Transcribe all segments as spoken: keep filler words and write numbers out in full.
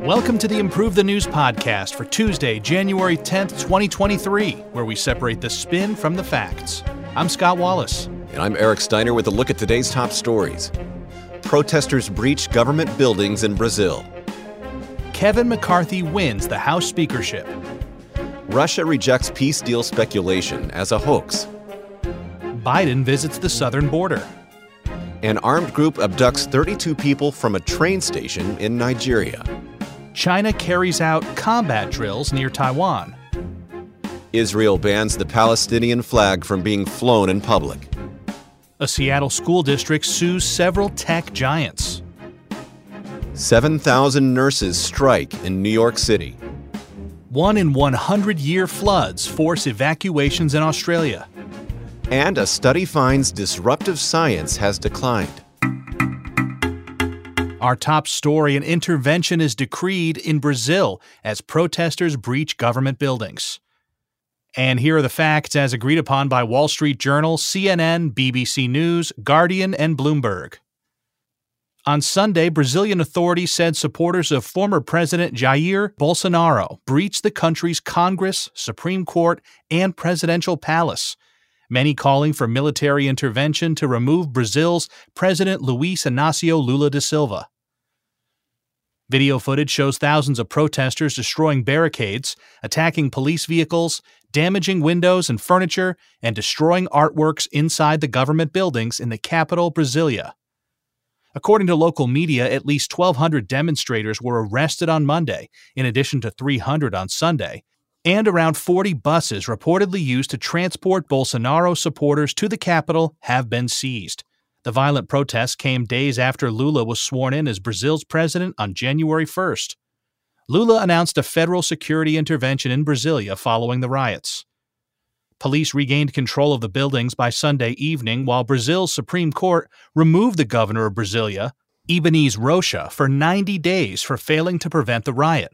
Welcome to the Improve the News podcast for Tuesday, January tenth, twenty twenty-three, where we separate the spin from the facts. I'm Scott Wallace. And I'm Eric Steiner with a look at today's top stories. Protesters breach government buildings in Brazil. Kevin McCarthy wins the House speakership. Russia rejects peace deal speculation as a hoax. Biden visits the southern border. An armed group abducts thirty-two people from a train station in Nigeria. China carries out combat drills near Taiwan. Israel bans the Palestinian flag from being flown in public. A Seattle school district sues several tech giants. seven thousand nurses strike in New York City. one in one hundred year floods force evacuations in Australia. And a study finds disruptive science has declined. Our top story: an intervention is decreed in Brazil as protesters breach government buildings. And here are the facts as agreed upon by Wall Street Journal, C N N, B B C News, Guardian, and Bloomberg. On Sunday, Brazilian authorities said supporters of former President Jair Bolsonaro breached the country's Congress, Supreme Court, and presidential palace, many calling for military intervention to remove Brazil's President Luiz Inácio Lula da Silva. Video footage shows thousands of protesters destroying barricades, attacking police vehicles, damaging windows and furniture, and destroying artworks inside the government buildings in the capital, Brasilia. According to local media, at least twelve hundred demonstrators were arrested on Monday, in addition to three hundred on Sunday, and around forty buses reportedly used to transport Bolsonaro supporters to the capital have been seized. The violent protests came days after Lula was sworn in as Brazil's president on January first. Lula announced a federal security intervention in Brasilia following the riots. Police regained control of the buildings by Sunday evening, while Brazil's Supreme Court removed the governor of Brasilia, Ibanez Rocha, for ninety days for failing to prevent the riot.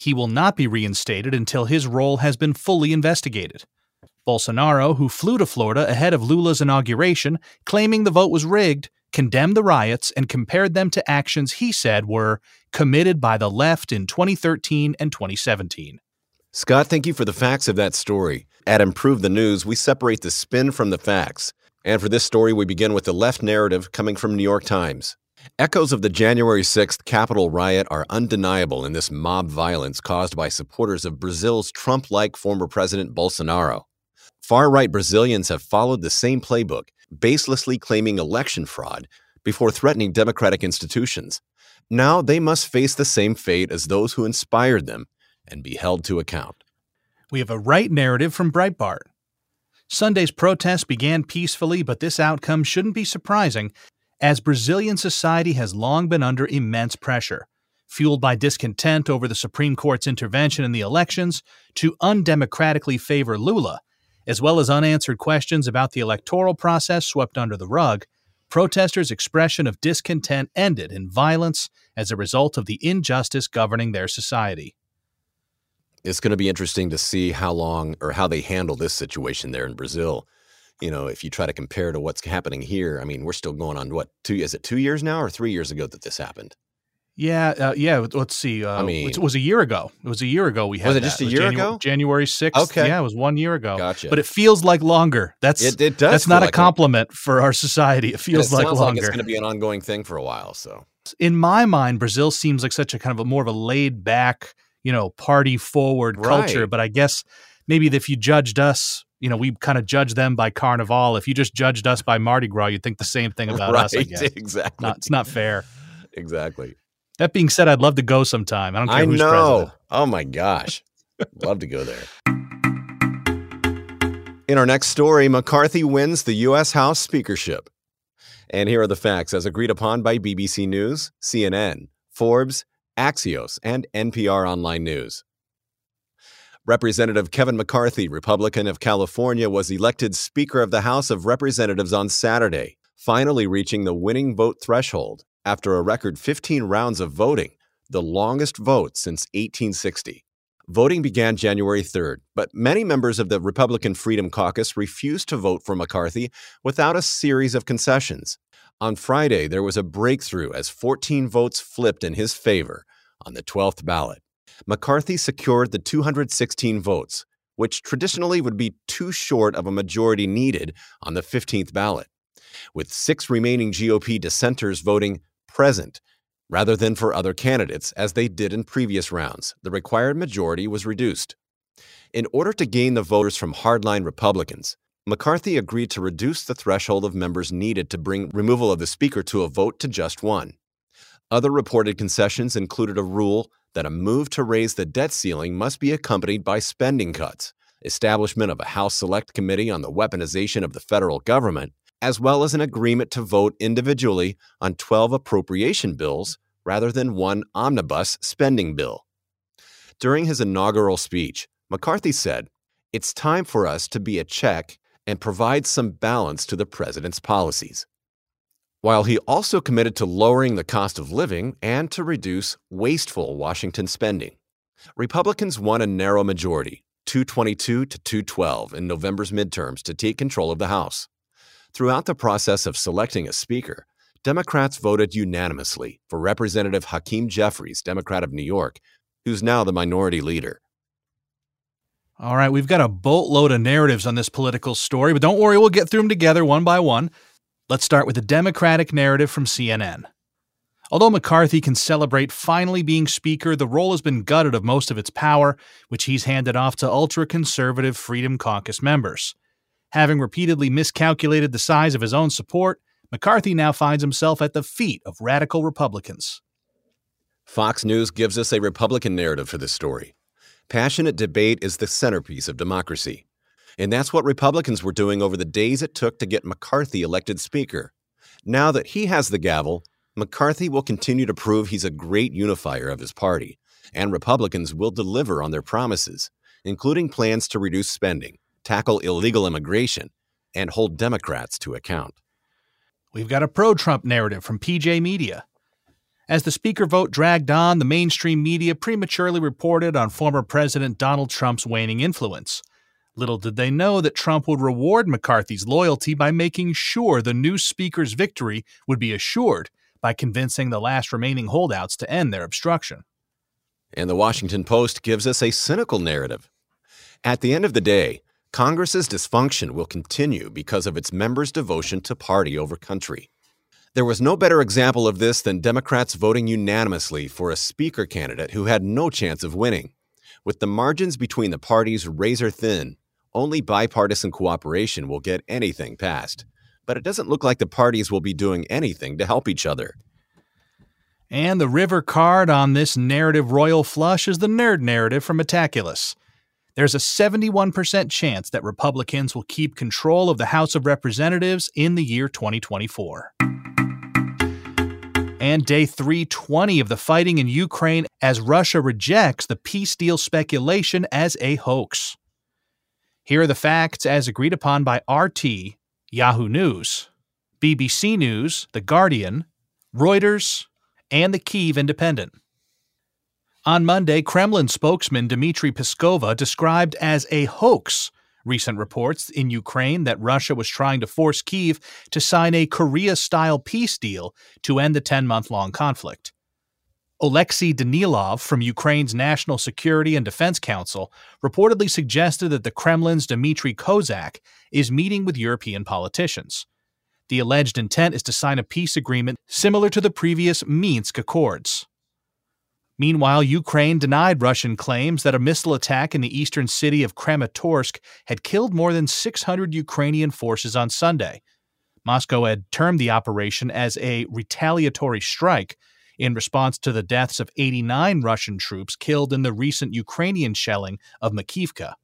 He will not be reinstated until his role has been fully investigated. Bolsonaro, who flew to Florida ahead of Lula's inauguration, claiming the vote was rigged, condemned the riots and compared them to actions he said were committed by the left in twenty thirteen and twenty seventeen. Scott, thank you for the facts of that story. At Improve the News, we separate the spin from the facts. And for this story, we begin with the left narrative coming from New York Times. Echoes of the January sixth Capitol riot are undeniable in this mob violence caused by supporters of Brazil's Trump-like former President Bolsonaro. Far-right Brazilians have followed the same playbook, baselessly claiming election fraud before threatening democratic institutions. Now they must face the same fate as those who inspired them and be held to account. We have a right narrative from Breitbart. Sunday's protests began peacefully, but this outcome shouldn't be surprising, as Brazilian society has long been under immense pressure, fueled by discontent over the Supreme Court's intervention in the elections to undemocratically favor Lula, as well as unanswered questions about the electoral process swept under the rug. Protesters' expression of discontent ended in violence as a result of the injustice governing their society. It's going to be interesting to see how long or how they handle this situation there in Brazil. You know, if you try to compare to what's happening here, I mean, we're still going on, what, two, is it two years now or three years ago that this happened? Yeah, uh, yeah, let's see. Uh, I mean, it was a year ago. It was a year ago we had Was it that. just a it year Janu- ago? January sixth. Okay. Yeah, it was one year ago. Gotcha. But it feels like longer. That's it, it does That's not like a compliment a, for our society. It feels it like longer. Like it's going to be an ongoing thing for a while, so. In my mind, Brazil seems like such a kind of a more of a laid back, you know, party forward right. culture, but I guess maybe if you judged us, you know, we kind of judge them by Carnival. If you just judged us by Mardi Gras, you'd think the same thing about right, us, I guess. Exactly. Not, it's not fair. Exactly. That being said, I'd love to go sometime. I don't care I who's know. president. Oh, my gosh. Love to go there. In our next story, McCarthy wins the U S House speakership. And here are the facts as agreed upon by B B C News, C N N, Forbes, Axios, and N P R Online News. Representative Kevin McCarthy, Republican of California, was elected Speaker of the House of Representatives on Saturday, finally reaching the winning vote threshold after a record fifteen rounds of voting, the longest vote since eighteen sixty. Voting began January third, but many members of the Republican Freedom Caucus refused to vote for McCarthy without a series of concessions. On Friday, there was a breakthrough as fourteen votes flipped in his favor on the twelfth ballot. McCarthy secured the two hundred sixteen votes, which traditionally would be too short of a majority needed on the fifteenth ballot, with six remaining G O P dissenters voting present rather than for other candidates, as they did in previous rounds. The required majority was reduced. In order to gain the voters from hardline Republicans, McCarthy agreed to reduce the threshold of members needed to bring removal of the speaker to a vote to just one. Other reported concessions included a rule that a move to raise the debt ceiling must be accompanied by spending cuts, establishment of a House Select Committee on the weaponization of the federal government, as well as an agreement to vote individually on twelve appropriation bills rather than one omnibus spending bill. During his inaugural speech, McCarthy said, "It's time for us to be a check and provide some balance to the president's policies," while he also committed to lowering the cost of living and to reduce wasteful Washington spending. Republicans won a narrow majority, two twenty-two to two twelve, in November's midterms to take control of the House. Throughout the process of selecting a speaker, Democrats voted unanimously for Representative Hakeem Jeffries, Democrat of New York, who's now the minority leader. All right, we've got a boatload of narratives on this political story, but don't worry, we'll get through them together one by one. Let's start with the Democratic narrative from C N N. Although McCarthy can celebrate finally being Speaker, the role has been gutted of most of its power, which he's handed off to ultra-conservative Freedom Caucus members. Having repeatedly miscalculated the size of his own support, McCarthy now finds himself at the feet of radical Republicans. Fox News gives us a Republican narrative for this story. Passionate debate is the centerpiece of democracy. And that's what Republicans were doing over the days it took to get McCarthy elected Speaker. Now that he has the gavel, McCarthy will continue to prove he's a great unifier of his party, and Republicans will deliver on their promises, including plans to reduce spending, tackle illegal immigration, and hold Democrats to account. We've got a pro-Trump narrative from P J Media. As the Speaker vote dragged on, the mainstream media prematurely reported on former President Donald Trump's waning influence. Little did they know that Trump would reward McCarthy's loyalty by making sure the new speaker's victory would be assured by convincing the last remaining holdouts to end their obstruction. And the Washington Post gives us a cynical narrative. At the end of the day, Congress's dysfunction will continue because of its members' devotion to party over country. There was no better example of this than Democrats voting unanimously for a speaker candidate who had no chance of winning. With the margins between the parties razor thin, only bipartisan cooperation will get anything passed. But it doesn't look like the parties will be doing anything to help each other. And the river card on this narrative royal flush is the nerd narrative from Metaculus. There's a seventy-one percent chance that Republicans will keep control of the House of Representatives in the year twenty twenty-four. And day three twenty of the fighting in Ukraine as Russia rejects the peace deal speculation as a hoax. Here are the facts as agreed upon by R T, Yahoo News, B B C News, The Guardian, Reuters, and the Kyiv Independent. On Monday, Kremlin spokesman Dmitry Peskov described as a hoax recent reports in Ukraine that Russia was trying to force Kyiv to sign a Korea-style peace deal to end the ten-month-long conflict. Oleksiy Danilov from Ukraine's National Security and Defense Council reportedly suggested that the Kremlin's Dmitry Kozak is meeting with European politicians. The alleged intent is to sign a peace agreement similar to the previous Minsk Accords. Meanwhile, Ukraine denied Russian claims that a missile attack in the eastern city of Kramatorsk had killed more than six hundred Ukrainian forces on Sunday. Moscow had termed the operation as a retaliatory strike in response to the deaths of eighty-nine Russian troops killed in the recent Ukrainian shelling of Makiivka.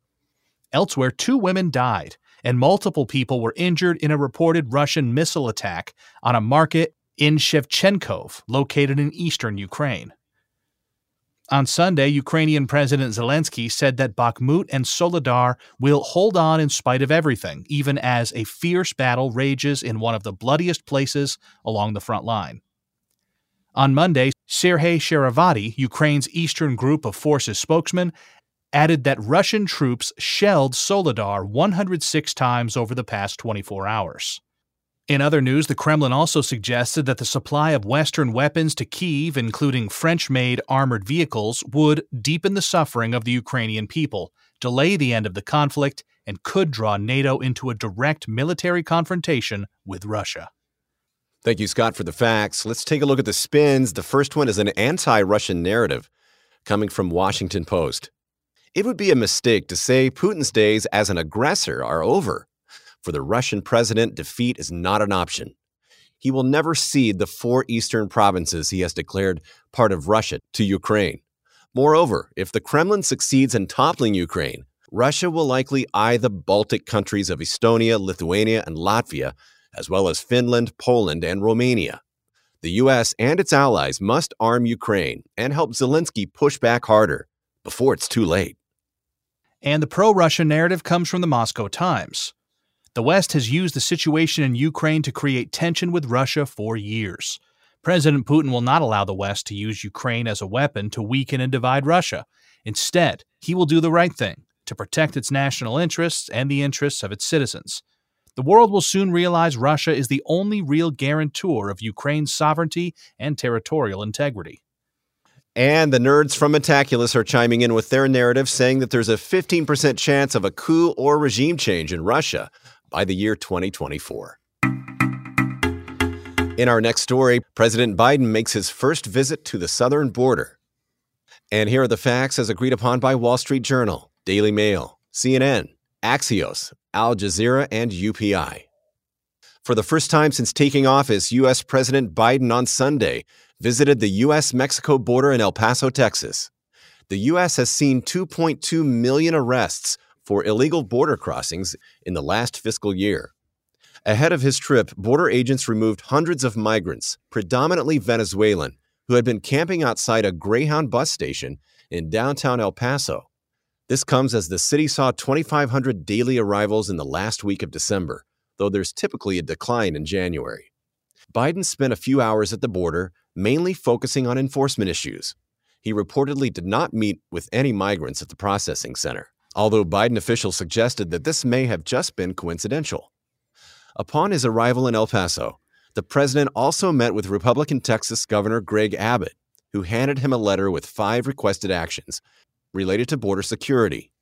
Elsewhere, two women died, and multiple people were injured in a reported Russian missile attack on a market in Shevchenkove, located in eastern Ukraine. On Sunday, Ukrainian President Zelensky said that Bakhmut and Solodar will hold on in spite of everything, even as a fierce battle rages in one of the bloodiest places along the front line. On Monday, Serhiy Sherevaty, Ukraine's Eastern Group of Forces spokesman, added that Russian troops shelled Solodar one hundred six times over the past twenty-four hours. In other news, the Kremlin also suggested that the supply of Western weapons to Kyiv, including French-made armored vehicles, would deepen the suffering of the Ukrainian people, delay the end of the conflict, and could draw NATO into a direct military confrontation with Russia. Thank you, Scott, for the facts. Let's take a look at the spins. The first one is an anti-Russian narrative coming from Washington Post. It would be a mistake to say Putin's days as an aggressor are over. For the Russian president, defeat is not an option. He will never cede the four eastern provinces he has declared part of Russia to Ukraine. Moreover, if the Kremlin succeeds in toppling Ukraine, Russia will likely eye the Baltic countries of Estonia, Lithuania, and Latvia, as well as Finland, Poland, and Romania. The U S and its allies must arm Ukraine and help Zelensky push back harder before it's too late. And the pro-Russian narrative comes from the Moscow Times. The West has used the situation in Ukraine to create tension with Russia for years. President Putin will not allow the West to use Ukraine as a weapon to weaken and divide Russia. Instead, he will do the right thing to protect its national interests and the interests of its citizens. The world will soon realize Russia is the only real guarantor of Ukraine's sovereignty and territorial integrity. And the nerds from Metaculus are chiming in with their narrative, saying that there's a fifteen percent chance of a coup or regime change in Russia by the year twenty twenty-four. In our next story, President Biden makes his first visit to the southern border. And here are the facts as agreed upon by Wall Street Journal, Daily Mail, C N N, Axios, Al Jazeera, and U P I. For the first time since taking office, U S. President Biden on Sunday visited the U S-Mexico border in El Paso, Texas. The U S has seen two point two million arrests for illegal border crossings in the last fiscal year. Ahead of his trip, border agents removed hundreds of migrants, predominantly Venezuelan, who had been camping outside a Greyhound bus station in downtown El Paso. This comes as the city saw twenty-five hundred daily arrivals in the last week of December, though there's typically a decline in January. Biden spent a few hours at the border, mainly focusing on enforcement issues. He reportedly did not meet with any migrants at the processing center, although Biden officials suggested that this may have just been coincidental. Upon his arrival in El Paso, the president also met with Republican Texas Governor Greg Abbott, who handed him a letter with five requested actions related to border security,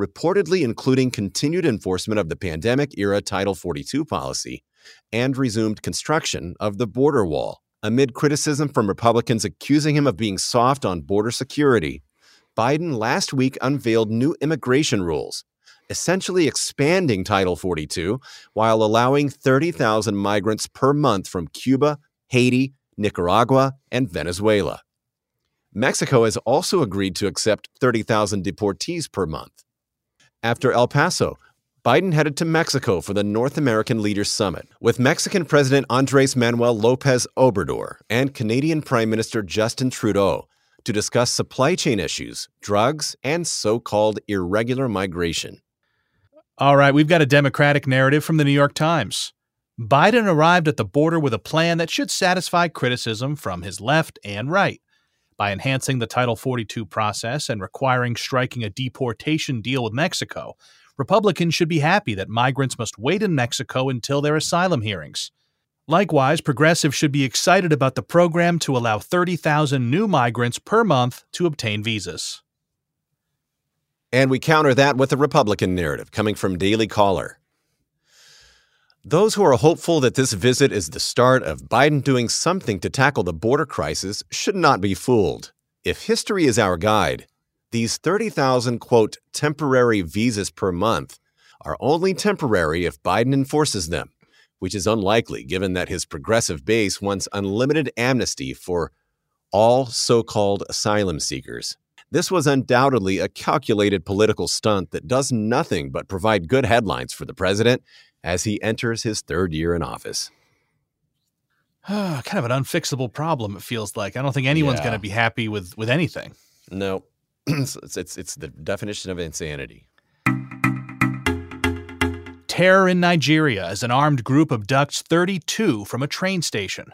reportedly including continued enforcement of the pandemic-era Title forty-two policy and resumed construction of the border wall. Amid criticism from Republicans accusing him of being soft on border security, Biden last week unveiled new immigration rules, essentially expanding Title forty-two while allowing thirty thousand migrants per month from Cuba, Haiti, Nicaragua, and Venezuela. Mexico has also agreed to accept thirty thousand deportees per month. After El Paso, Biden headed to Mexico for the North American Leaders Summit with Mexican President Andres Manuel López Obrador and Canadian Prime Minister Justin Trudeau to discuss supply chain issues, drugs, and so-called irregular migration. All right, we've got a Democratic narrative from the New York Times. Biden arrived at the border with a plan that should satisfy criticism from his left and right. By enhancing the Title forty-two process and requiring striking a deportation deal with Mexico, Republicans should be happy that migrants must wait in Mexico until their asylum hearings. Likewise, progressives should be excited about the program to allow thirty thousand new migrants per month to obtain visas. And we counter that with a Republican narrative coming from Daily Caller. Those who are hopeful that this visit is the start of Biden doing something to tackle the border crisis should not be fooled. If history is our guide, these thirty thousand, quote, temporary visas per month are only temporary if Biden enforces them, which is unlikely given that his progressive base wants unlimited amnesty for all so-called asylum seekers. This was undoubtedly a calculated political stunt that does nothing but provide good headlines for the president as he enters his third year in office. Kind of an unfixable problem, it feels like. I don't think anyone's yeah. going to be happy with, with anything. No. It's, it's, it's the definition of insanity. Terror in Nigeria as an armed group abducts thirty-two from a train station.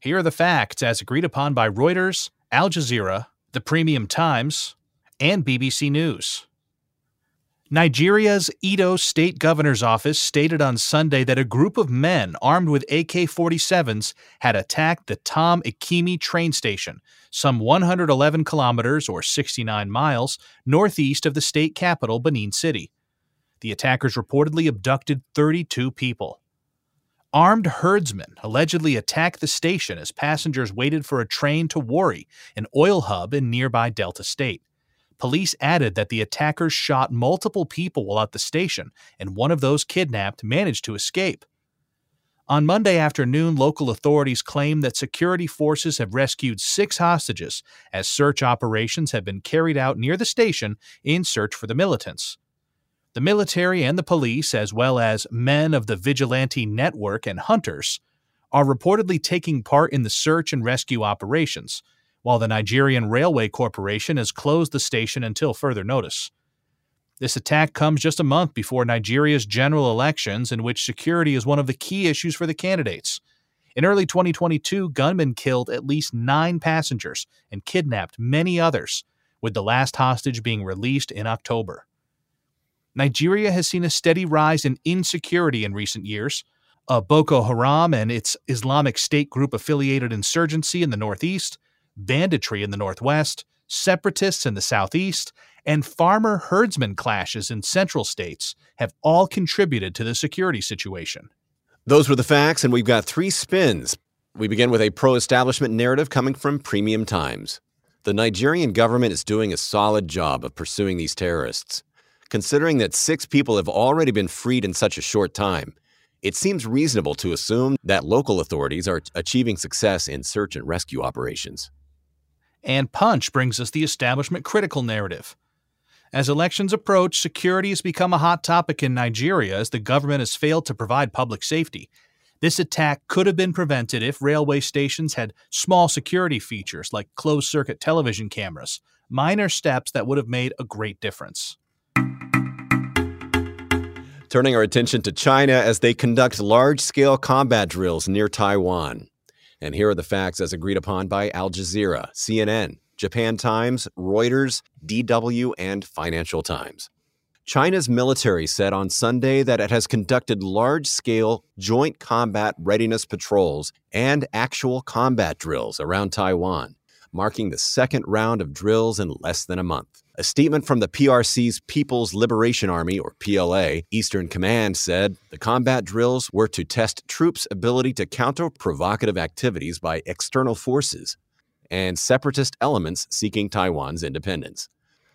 Here are the facts as agreed upon by Reuters, Al Jazeera, The Premium Times, and B B C News. Nigeria's Edo State Governor's Office stated on Sunday that a group of men armed with A K forty-sevens had attacked the Tom Ikimi train station, some one hundred eleven kilometers or sixty-nine miles northeast of the state capital, Benin City. The attackers reportedly abducted thirty-two people. Armed herdsmen allegedly attacked the station as passengers waited for a train to Warri, an oil hub in nearby Delta State. Police added that the attackers shot multiple people while at the station, and one of those kidnapped managed to escape. On Monday afternoon, local authorities claimed that security forces have rescued six hostages as search operations have been carried out near the station in search for the militants. The military and the police, as well as men of the vigilante network and hunters, are reportedly taking part in the search and rescue operations, while the Nigerian Railway Corporation has closed the station until further notice. This attack comes just a month before Nigeria's general elections, in which security is one of the key issues for the candidates. In early twenty twenty-two, gunmen killed at least nine passengers and kidnapped many others, with the last hostage being released in October. Nigeria has seen a steady rise in insecurity in recent years. Uh, Boko Haram and its Islamic State group-affiliated insurgency in the northeast, banditry in the northwest, separatists in the southeast, and farmer-herdsman clashes in central states have all contributed to the security situation. Those were the facts, and we've got three spins. We begin with a pro-establishment narrative coming from Premium Times. The Nigerian government is doing a solid job of pursuing these terrorists. Considering that six people have already been freed in such a short time, it seems reasonable to assume that local authorities are achieving success in search and rescue operations. And Punch brings us the establishment critical narrative. As elections approach, security has become a hot topic in Nigeria as the government has failed to provide public safety. This attack could have been prevented if railway stations had small security features like closed-circuit television cameras, minor steps that would have made a great difference. Turning our attention to China as they conduct large-scale combat drills near Taiwan. And here are the facts as agreed upon by Al Jazeera, C N N, Japan Times, Reuters, D W, and Financial Times. China's military said on Sunday that it has conducted large-scale joint combat readiness patrols and actual combat drills around Taiwan, marking the second round of drills in less than a month. A statement from the P R C's People's Liberation Army, or P L A, Eastern Command said the combat drills were to test troops' ability to counter provocative activities by external forces and separatist elements seeking Taiwan's independence.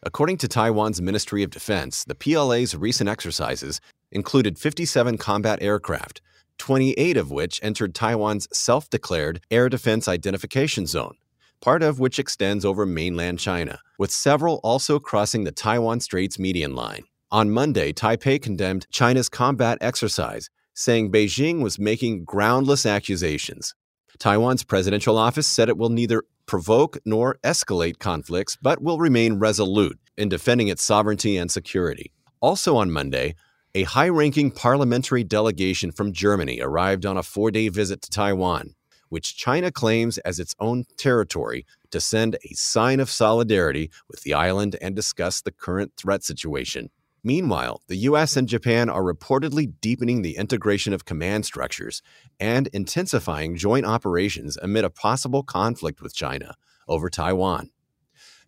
According to Taiwan's Ministry of Defense, the P L A's recent exercises included fifty-seven combat aircraft, twenty-eight of which entered Taiwan's self-declared Air Defense Identification Zone, part of which extends over mainland China, with several also crossing the Taiwan Strait's median line. On Monday, Taipei condemned China's combat exercise, saying Beijing was making groundless accusations. Taiwan's presidential office said it will neither provoke nor escalate conflicts, but will remain resolute in defending its sovereignty and security. Also on Monday, a high-ranking parliamentary delegation from Germany arrived on a four-day visit to Taiwan, which China claims as its own territory, to send a sign of solidarity with the island and discuss the current threat situation. Meanwhile, the U S and Japan are reportedly deepening the integration of command structures and intensifying joint operations amid a possible conflict with China over Taiwan.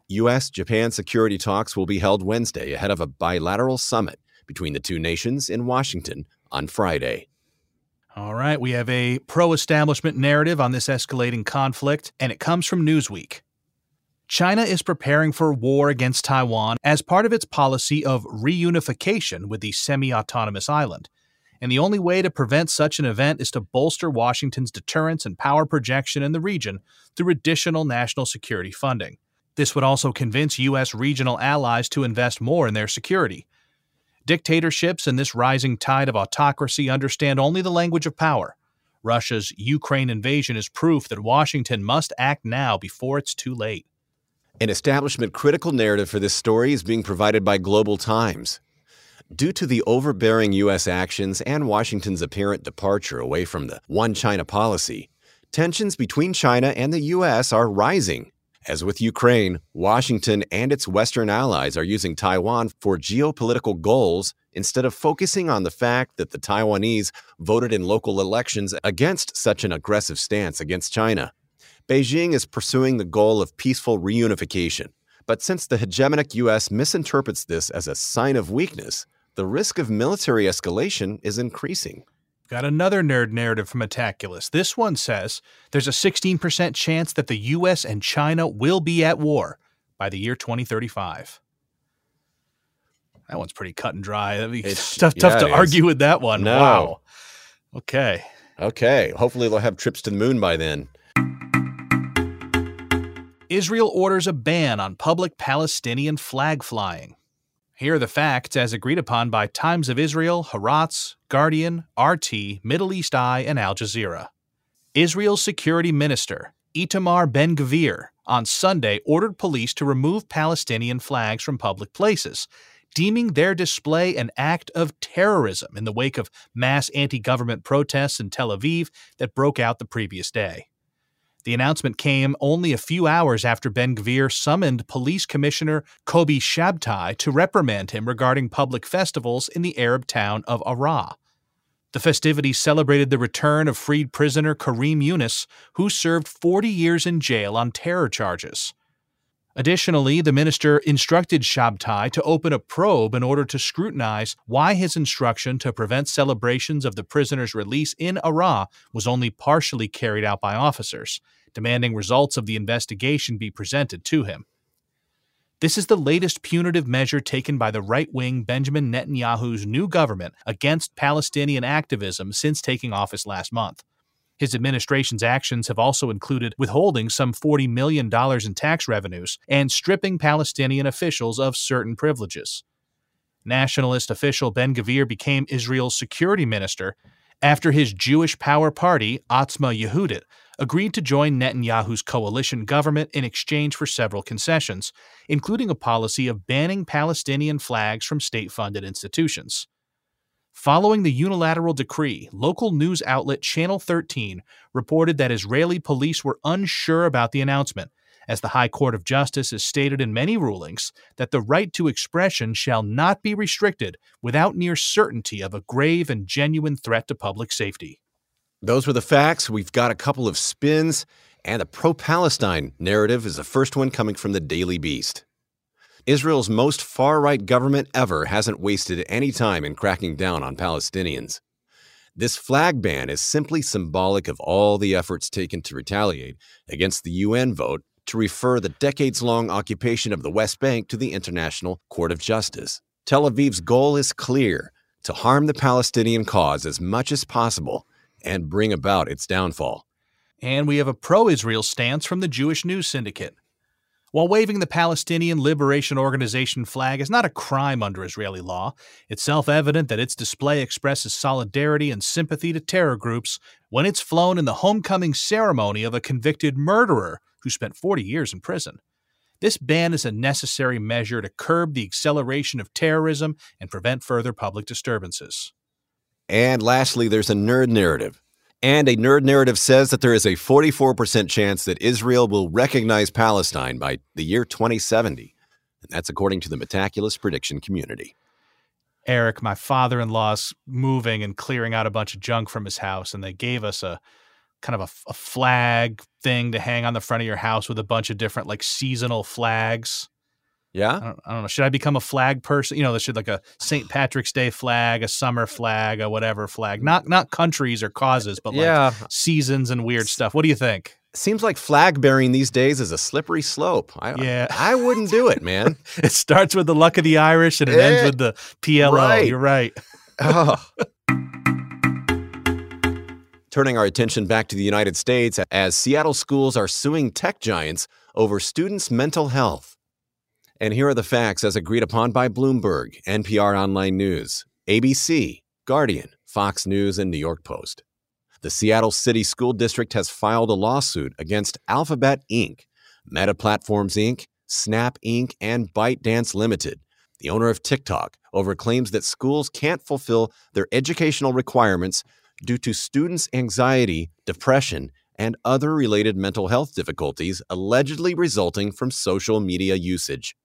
U S-Japan security talks will be held Wednesday ahead of a bilateral summit between the two nations in Washington on Friday. All right, we have a pro-establishment narrative on this escalating conflict, and it comes from Newsweek. China is preparing for war against Taiwan as part of its policy of reunification with the semi-autonomous island. And the only way to prevent such an event is to bolster Washington's deterrence and power projection in the region through additional national security funding. This would also convince U S regional allies to invest more in their security. Dictatorships and this rising tide of autocracy understand only the language of power. Russia's Ukraine invasion is proof that Washington must act now before it's too late. An establishment critical narrative for this story is being provided by Global Times. Due to the overbearing U S actions and Washington's apparent departure away from the one China policy, tensions between China and the U S are rising As with Ukraine, Washington and its Western allies are using Taiwan for geopolitical goals instead of focusing on the fact that the Taiwanese voted in local elections against such an aggressive stance against China. Beijing is pursuing the goal of peaceful reunification, but since the hegemonic U S misinterprets this as a sign of weakness, the risk of military escalation is increasing. Got another nerd narrative from Metaculus. This one says there's a sixteen percent chance that the U S and China will be at war by the year twenty thirty-five. That one's pretty cut and dry. That'd be tough, yeah, tough to argue with that one. No. Wow. Okay. Okay. Hopefully they'll have trips to the moon by then. Israel orders a ban on public Palestinian flag flying. Here are the facts as agreed upon by Times of Israel, Haaretz, Guardian, R T, Middle East Eye, and Al Jazeera. Israel's security minister, Itamar Ben-Gvir, on Sunday ordered police to remove Palestinian flags from public places, deeming their display an act of terrorism in the wake of mass anti-government protests in Tel Aviv that broke out the previous day. The announcement came only a few hours after Ben-Gvir summoned Police Commissioner Kobi Shabtai to reprimand him regarding public festivals in the Arab town of Arrah. The festivities celebrated the return of freed prisoner Karim Yunus, who served forty years in jail on terror charges. Additionally, the minister instructed Shabtai to open a probe in order to scrutinize why his instruction to prevent celebrations of the prisoner's release in Arrah was only partially carried out by officers, demanding results of the investigation be presented to him. This is the latest punitive measure taken by the right-wing Benjamin Netanyahu's new government against Palestinian activism since taking office last month. His administration's actions have also included withholding some forty million dollars in tax revenues and stripping Palestinian officials of certain privileges. Nationalist official Ben-Gvir became Israel's security minister after his Jewish power party, Otzma Yehudit, agreed to join Netanyahu's coalition government in exchange for several concessions, including a policy of banning Palestinian flags from state-funded institutions. Following the unilateral decree, local news outlet Channel thirteen reported that Israeli police were unsure about the announcement, as the High Court of Justice has stated in many rulings that the right to expression shall not be restricted without near certainty of a grave and genuine threat to public safety. Those were the facts. We've got a couple of spins, and the pro-Palestine narrative is the first one coming from the Daily Beast. Israel's most far-right government ever hasn't wasted any time in cracking down on Palestinians. This flag ban is simply symbolic of all the efforts taken to retaliate against the U N vote to refer the decades-long occupation of the West Bank to the International Court of Justice. Tel Aviv's goal is clear: to harm the Palestinian cause as much as possible and bring about its downfall. And we have a pro-Israel stance from the Jewish News Syndicate. While waving the Palestinian Liberation Organization flag is not a crime under Israeli law, it's self-evident that its display expresses solidarity and sympathy to terror groups when it's flown in the homecoming ceremony of a convicted murderer who spent forty years in prison. This ban is a necessary measure to curb the acceleration of terrorism and prevent further public disturbances. And lastly, there's a nerd narrative. And a nerd narrative says that there is a forty-four percent chance that Israel will recognize Palestine by the year twenty seventy. And that's according to the Metaculus prediction community. Eric, my father-in-law's moving and clearing out a bunch of junk from his house, and they gave us a kind of a, a flag thing to hang on the front of your house with a bunch of different, like, seasonal flags. Yeah? I don't, I don't know. Should I become a flag person? You know, there should like a Saint Patrick's Day flag, a summer flag, a whatever flag. Not not countries or causes, but like yeah. seasons and weird stuff. What do you think? Seems like flag bearing these days is a slippery slope. I, yeah. I, I wouldn't do it, man. It starts with the luck of the Irish and it, it ends with the P L O. Right. You're right. Oh. Turning our attention back to the United States, as Seattle schools are suing tech giants over students' mental health. And here are the facts as agreed upon by Bloomberg, N P R Online News, A B C, Guardian, Fox News, and New York Post. The Seattle City School District has filed a lawsuit against Alphabet Incorporated, Meta Platforms Incorporated, Snap Incorporated, and ByteDance Limited, the owner of TikTok, over claims that schools can't fulfill their educational requirements due to students' anxiety, depression, and other related mental health difficulties allegedly resulting from social media usage.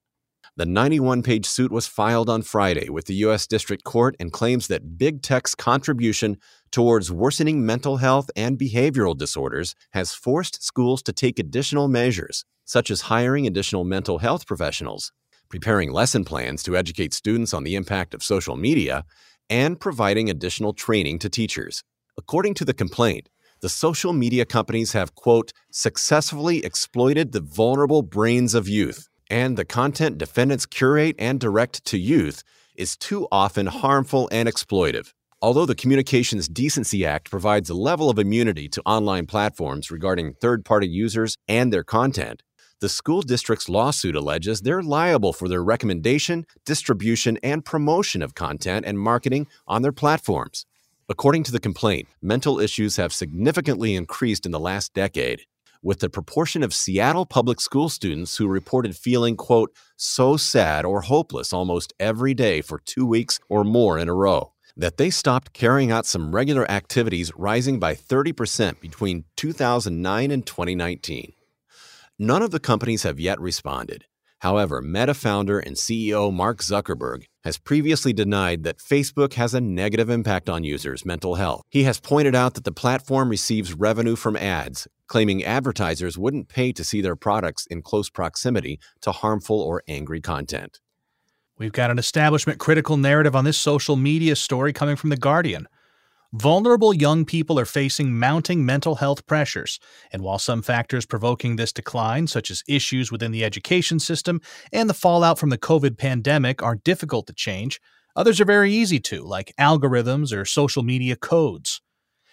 The ninety-one page suit was filed on Friday with the U S District Court and claims that big tech's contribution towards worsening mental health and behavioral disorders has forced schools to take additional measures, such as hiring additional mental health professionals, preparing lesson plans to educate students on the impact of social media, and providing additional training to teachers. According to the complaint, the social media companies have, quote, successfully exploited the vulnerable brains of youth, and the content defendants curate and direct to youth is too often harmful and exploitive. Although the Communications Decency Act provides a level of immunity to online platforms regarding third-party users and their content, the school district's lawsuit alleges they're liable for their recommendation, distribution, and promotion of content and marketing on their platforms. According to the complaint, mental issues have significantly increased in the last decade, with the proportion of Seattle public school students who reported feeling, quote, so sad or hopeless almost every day for two weeks or more in a row, that they stopped carrying out some regular activities rising by thirty percent between two thousand nine and twenty nineteen. None of the companies have yet responded. However, Meta founder and C E O Mark Zuckerberg has previously denied that Facebook has a negative impact on users' mental health. He has pointed out that the platform receives revenue from ads, claiming advertisers wouldn't pay to see their products in close proximity to harmful or angry content. We've got an establishment critical narrative on this social media story coming from The Guardian. Vulnerable young people are facing mounting mental health pressures, and while some factors provoking this decline, such as issues within the education system and the fallout from the COVID pandemic, are difficult to change, others are very easy to, like algorithms or social media codes.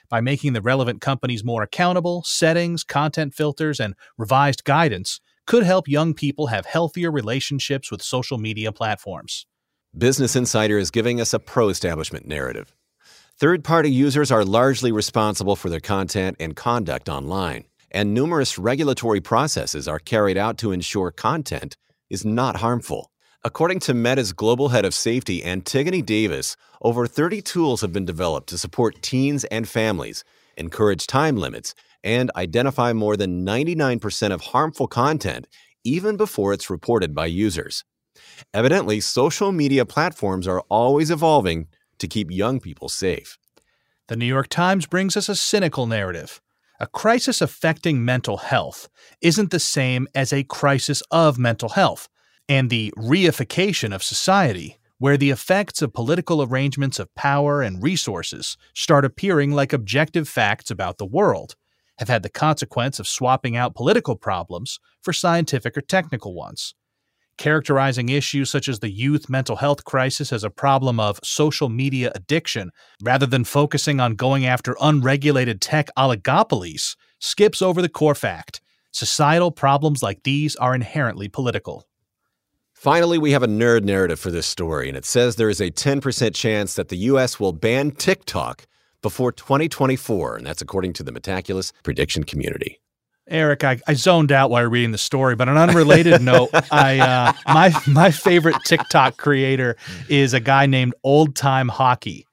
By making the relevant companies more accountable, settings, content filters, and revised guidance could help young people have healthier relationships with social media platforms. Business Insider is giving us a pro-establishment narrative. Third-party users are largely responsible for their content and conduct online, and numerous regulatory processes are carried out to ensure content is not harmful. According to Meta's global head of safety, Antigone Davis, over thirty tools have been developed to support teens and families, encourage time limits, and identify more than ninety-nine percent of harmful content even before it's reported by users. Evidently, social media platforms are always evolving to keep young people safe. The New York Times brings us a cynical narrative. A crisis affecting mental health isn't the same as a crisis of mental health, and the reification of society, where the effects of political arrangements of power and resources start appearing like objective facts about the world, have had the consequence of swapping out political problems for scientific or technical ones. Characterizing issues such as the youth mental health crisis as a problem of social media addiction, rather than focusing on going after unregulated tech oligopolies, skips over the core fact. Societal problems like these are inherently political. Finally, we have a nerd narrative for this story, and it says there is a ten percent chance that the U S will ban TikTok before twenty twenty-four, and that's according to the Metaculus prediction community. Eric, I, I zoned out while reading the story, but on an unrelated note, I uh, my my favorite TikTok creator is a guy named Old Time Hockey,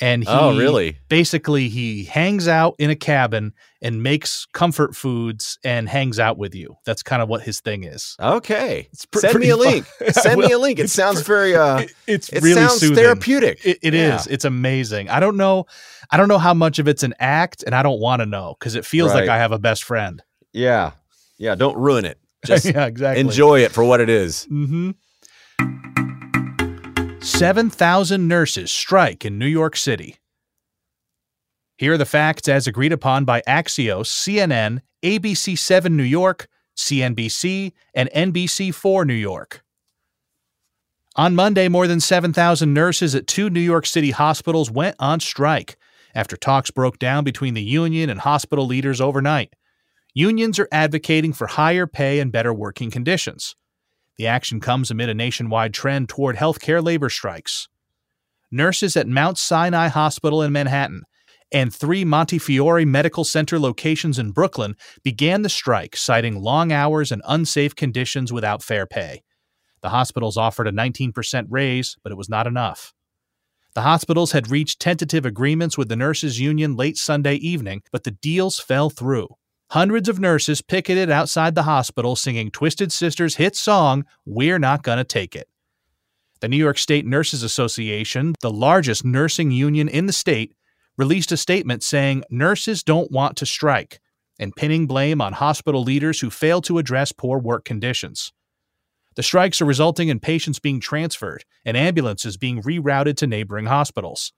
and he oh, really? basically he hangs out in a cabin and makes comfort foods and hangs out with you. That's kind of what his thing is. Okay, it's pr- send me a fun. link. Send well, me a link. It sounds very uh, it, it's it really sounds soothing. therapeutic. It, it yeah. is. It's amazing. I don't know. I don't know how much of it's an act, and I don't want to know because it feels right. like I have a best friend. Yeah. Yeah. Don't ruin it. Just yeah, exactly. enjoy it for what it is. Mm-hmm. seven thousand nurses strike in New York City. Here are the facts as agreed upon by Axios, C N N, A B C seven New York, C N B C, and N B C four New York. On Monday, more than seven thousand nurses at two New York City hospitals went on strike after talks broke down between the union and hospital leaders overnight. Unions are advocating for higher pay and better working conditions. The action comes amid a nationwide trend toward healthcare labor strikes. Nurses at Mount Sinai Hospital in Manhattan and three Montefiore Medical Center locations in Brooklyn began the strike, citing long hours and unsafe conditions without fair pay. The hospitals offered a nineteen percent raise, but it was not enough. The hospitals had reached tentative agreements with the nurses' union late Sunday evening, but the deals fell through. Hundreds of nurses picketed outside the hospital singing Twisted Sister's hit song, We're Not Gonna Take It. The New York State Nurses Association, the largest nursing union in the state, released a statement saying nurses don't want to strike and pinning blame on hospital leaders who fail to address poor work conditions. The strikes are resulting in patients being transferred and ambulances being rerouted to neighboring hospitals.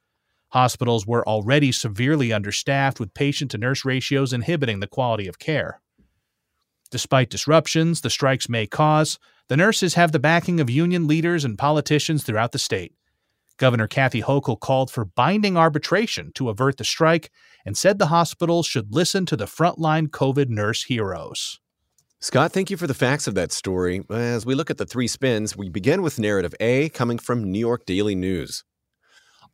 Hospitals were already severely understaffed with patient-to-nurse ratios inhibiting the quality of care. Despite disruptions the strikes may cause, the nurses have the backing of union leaders and politicians throughout the state. Governor Kathy Hochul called for binding arbitration to avert the strike and said the hospitals should listen to the frontline COVID nurse heroes. Scott, thank you for the facts of that story. As we look at the three spins, we begin with narrative A coming from New York Daily News.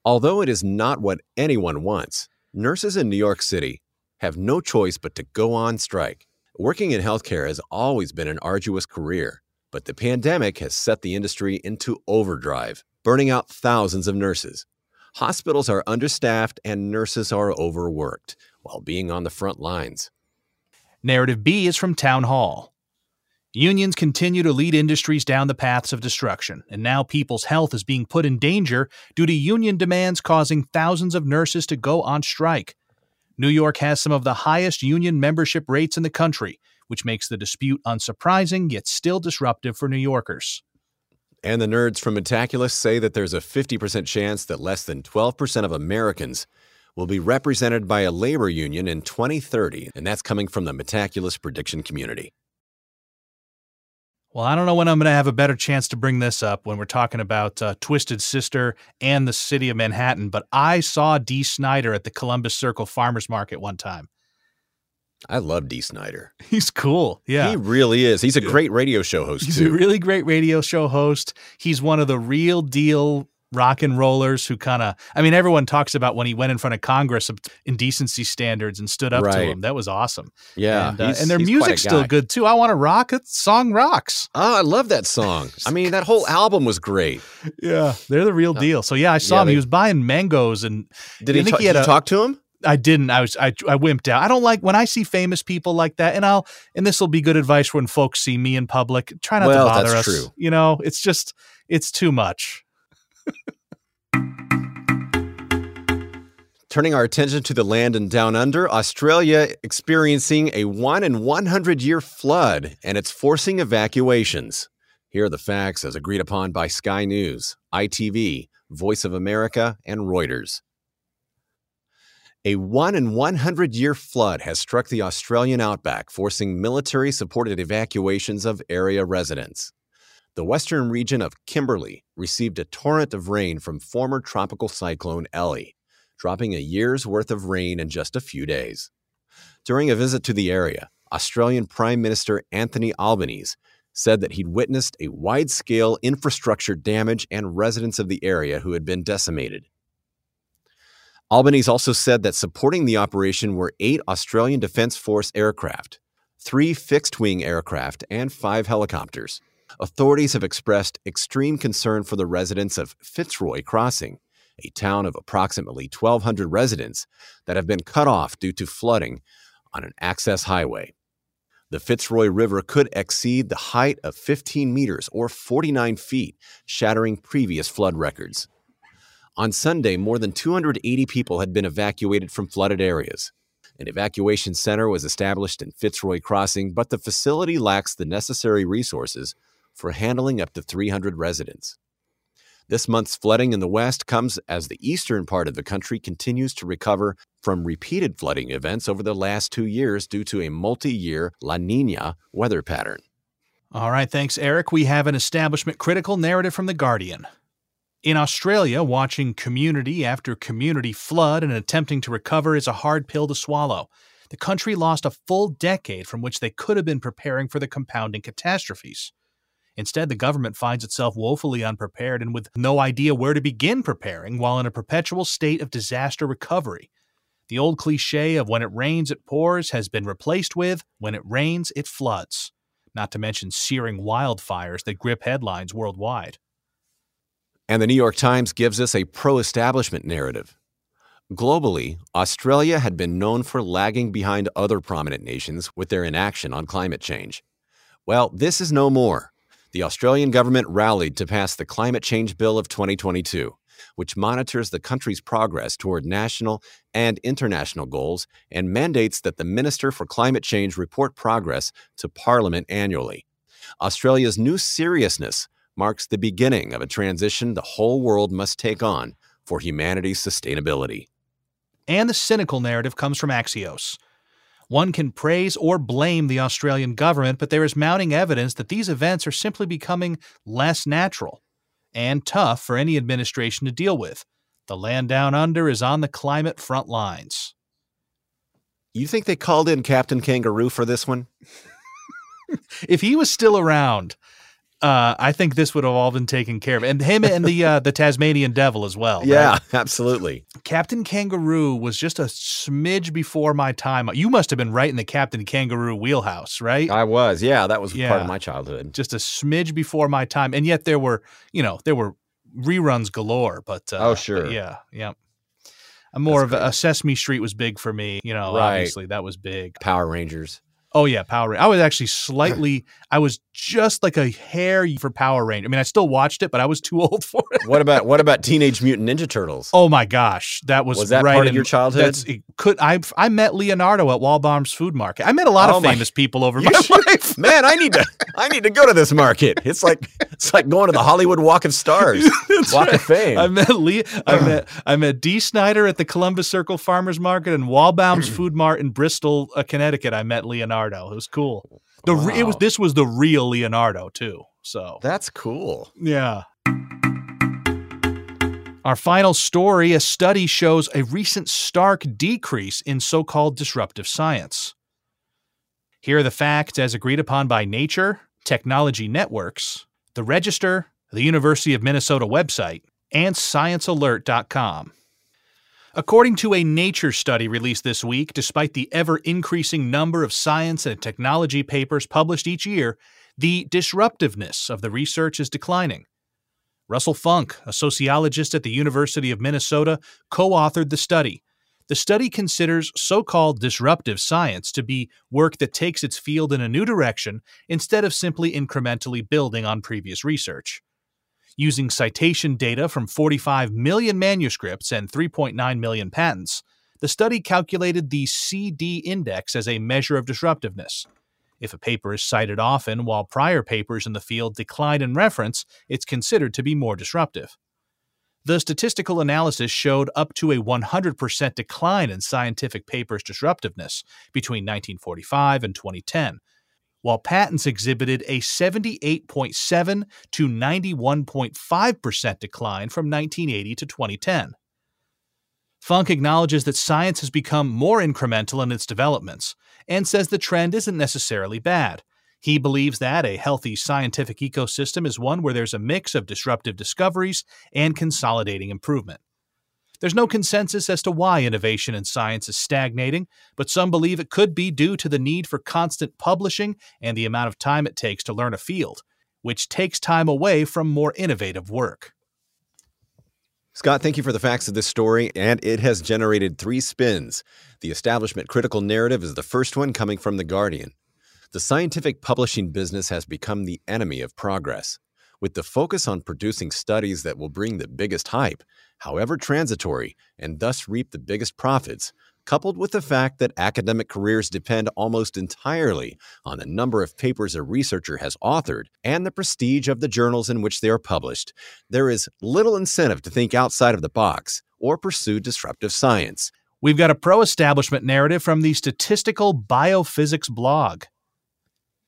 Although it is not what anyone wants, nurses in New York City have no choice but to go on strike. Working in healthcare has always been an arduous career, but the pandemic has set the industry into overdrive, burning out thousands of nurses. Hospitals are understaffed and nurses are overworked while being on the front lines. Narrative B is from Town Hall. Unions continue to lead industries down the paths of destruction, and now people's health is being put in danger due to union demands causing thousands of nurses to go on strike. New York has some of the highest union membership rates in the country, which makes the dispute unsurprising yet still disruptive for New Yorkers. And the nerds from Metaculus say that there's a fifty percent chance that less than twelve percent of Americans will be represented by a labor union in twenty thirty, and that's coming from the Metaculus prediction community. Well, I don't know when I'm going to have a better chance to bring this up when we're talking about uh, Twisted Sister and the city of Manhattan, but I saw Dee Snider at the Columbus Circle Farmers Market one time. I love Dee Snider. He's cool. Yeah. He really is. He's a great radio show host, He's too. He's a really great radio show host. He's one of the real deal rock and rollers who kind of, I mean, everyone talks about when he went in front of Congress of indecency standards and stood up right. to him. That was awesome. Yeah. And, uh, and their music's still good, too. I Want to Rock. That song rocks. Oh, I love that song. I mean, that whole album was great. Yeah. They're the real uh, deal. So, yeah, I saw yeah, him. They, he was buying mangoes. And Did, he, think ta- he had did a, you talk to him? I didn't. I was. I. I wimped out. I don't like when I see famous people like that. And I'll. And this will be good advice when folks see me in public. Try not well, to bother that's us. True. You know, it's just. It's too much. Turning our attention to the land and down under, Australia experiencing a one in one hundred year flood, and it's forcing evacuations. Here are the facts as agreed upon by Sky News, I T V, Voice of America, and Reuters. A one in one hundred year flood has struck the Australian outback, forcing military-supported evacuations of area residents. The western region of Kimberley received a torrent of rain from former tropical cyclone Ellie, dropping a year's worth of rain in just a few days. During a visit to the area, Australian Prime Minister Anthony Albanese said that he'd witnessed a wide-scale infrastructure damage and residents of the area who had been decimated. Albanese also said that supporting the operation were eight Australian Defence Force aircraft, three fixed-wing aircraft, and five helicopters. Authorities have expressed extreme concern for the residents of Fitzroy Crossing, a town of approximately twelve hundred residents that have been cut off due to flooding on an access highway. The Fitzroy River could exceed the height of fifteen meters or forty-nine feet, shattering previous flood records. On Sunday, more than two hundred eighty people had been evacuated from flooded areas. An evacuation center was established in Fitzroy Crossing, but the facility lacks the necessary resources for handling up to three hundred residents. This month's flooding in the West comes as the eastern part of the country continues to recover from repeated flooding events over the last two years due to a multi-year La Nina weather pattern. All right, thanks, Eric. We have an establishment critical narrative from The Guardian. In Australia, watching community after community flood and attempting to recover is a hard pill to swallow. The country lost a full decade from which they could have been preparing for the compounding catastrophes. Instead, the government finds itself woefully unprepared and with no idea where to begin preparing while in a perpetual state of disaster recovery. The old cliche of when it rains, it pours has been replaced with when it rains, it floods, not to mention searing wildfires that grip headlines worldwide. And the New York Times gives us a pro-establishment narrative. Globally, Australia had been known for lagging behind other prominent nations with their inaction on climate change. Well, this is no more. The Australian government rallied to pass the Climate Change Bill of twenty twenty-two, which monitors the country's progress toward national and international goals and mandates that the Minister for Climate Change report progress to Parliament annually. Australia's new seriousness marks the beginning of a transition the whole world must take on for humanity's sustainability. And the cynical narrative comes from Axios. One can praise or blame the Australian government, but there is mounting evidence that these events are simply becoming less natural and tough for any administration to deal with. The land down under is on the climate front lines. You think they called in Captain Kangaroo for this one? If he was still around, uh, I think this would have all been taken care of. And him and the uh, the Tasmanian Devil as well. Yeah, right? Absolutely. Captain Kangaroo was just a smidge before my time. You must have been right in the Captain Kangaroo wheelhouse, right? I was. Yeah, that was yeah, part of my childhood. Just a smidge before my time. And yet there were, you know, there were reruns galore. But uh, oh, sure. But yeah, yeah. I'm more That's of a, a Sesame Street was big for me. You know, right. Obviously that was big. Power Rangers. Oh, yeah, Power Rangers. I was actually slightly, I was just like a hair for Power Rangers. I mean, I still watched it, but I was too old for it. What about what about Teenage Mutant Ninja Turtles? Oh, my gosh. That was, was that right part in, of your childhood? That's, it could, I I met Leonardo at Walbaum's Food Market. I met a lot oh of my, famous people over my should, life. Man, I need to I need to go to this market. It's like it's like going to the Hollywood Walk of Stars, Walk right. of Fame. I met, Lee, I, met, I met Dee Snider at the Columbus Circle Farmers Market and Walbaum's Food Mart in Bristol, uh, Connecticut. I met Leonardo. It was cool. The wow. re- it was this was the real Leonardo too. So that's cool. Yeah. Our final story: a study shows a recent stark decrease in so-called disruptive science. Here are the facts as agreed upon by Nature, Technology Networks, the Register, the University of Minnesota website, and science alert dot com. According to a Nature study released this week, despite the ever-increasing number of science and technology papers published each year, the disruptiveness of the research is declining. Russell Funk, a sociologist at the University of Minnesota, co-authored the study. The study considers so-called disruptive science to be work that takes its field in a new direction instead of simply incrementally building on previous research. Using citation data from forty-five million manuscripts and three point nine million patents, the study calculated the C D index as a measure of disruptiveness. If a paper is cited often while prior papers in the field decline in reference, it's considered to be more disruptive. The statistical analysis showed up to a one hundred percent decline in scientific papers' disruptiveness between nineteen forty-five and twenty ten, while patents exhibited a seventy-eight point seven to ninety-one point five percent decline from nineteen eighty to twenty ten. Funk acknowledges that science has become more incremental in its developments and says the trend isn't necessarily bad. He believes that a healthy scientific ecosystem is one where there's a mix of disruptive discoveries and consolidating improvement. There's no consensus as to why innovation in science is stagnating, but some believe it could be due to the need for constant publishing and the amount of time it takes to learn a field, which takes time away from more innovative work. Scott, thank you for the facts of this story, and it has generated three spins. The establishment critical narrative is the first one, coming from The Guardian. The scientific publishing business has become the enemy of progress, with the focus on producing studies that will bring the biggest hype, however transitory, and thus reap the biggest profits, coupled with the fact that academic careers depend almost entirely on the number of papers a researcher has authored and the prestige of the journals in which they are published. There is little incentive to think outside of the box or pursue disruptive science. We've got a pro-establishment narrative from the Statistical Biophysics blog.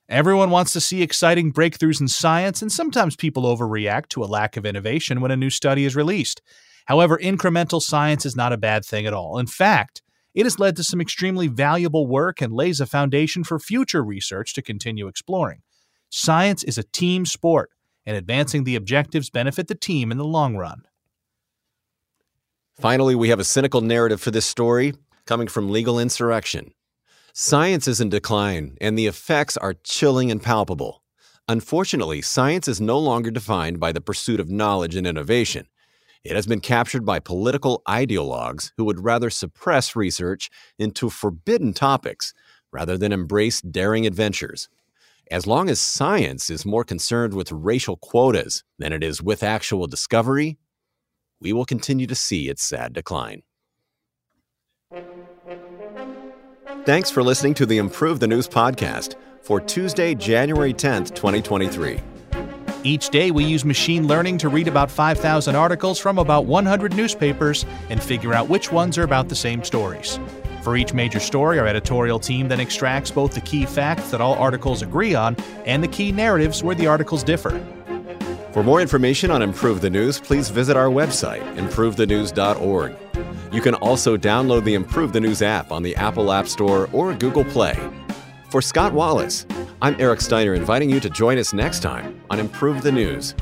Everyone wants to see exciting breakthroughs in science, and sometimes people overreact to a lack of innovation when a new study is released. However, incremental science is not a bad thing at all. In fact, it has led to some extremely valuable work and lays a foundation for future research to continue exploring. Science is a team sport, and advancing the objectives benefit the team in the long run. Finally, we have a cynical narrative for this story, coming from Legal Insurrection. Science is in decline, and the effects are chilling and palpable. Unfortunately, science is no longer defined by the pursuit of knowledge and innovation. It has been captured by political ideologues who would rather suppress research into forbidden topics rather than embrace daring adventures. As long as science is more concerned with racial quotas than it is with actual discovery, we will continue to see its sad decline. Thanks for listening to the Improve the News podcast for Tuesday, January tenth, twenty twenty-three. Each day, we use machine learning to read about five thousand articles from about one hundred newspapers and figure out which ones are about the same stories. For each major story, our editorial team then extracts both the key facts that all articles agree on and the key narratives where the articles differ. For more information on Improve the News, please visit our website, improve the news dot org. You can also download the Improve the News app on the Apple App Store or Google Play. For Scott Wallace, I'm Eric Steiner, inviting you to join us next time on Improve the News.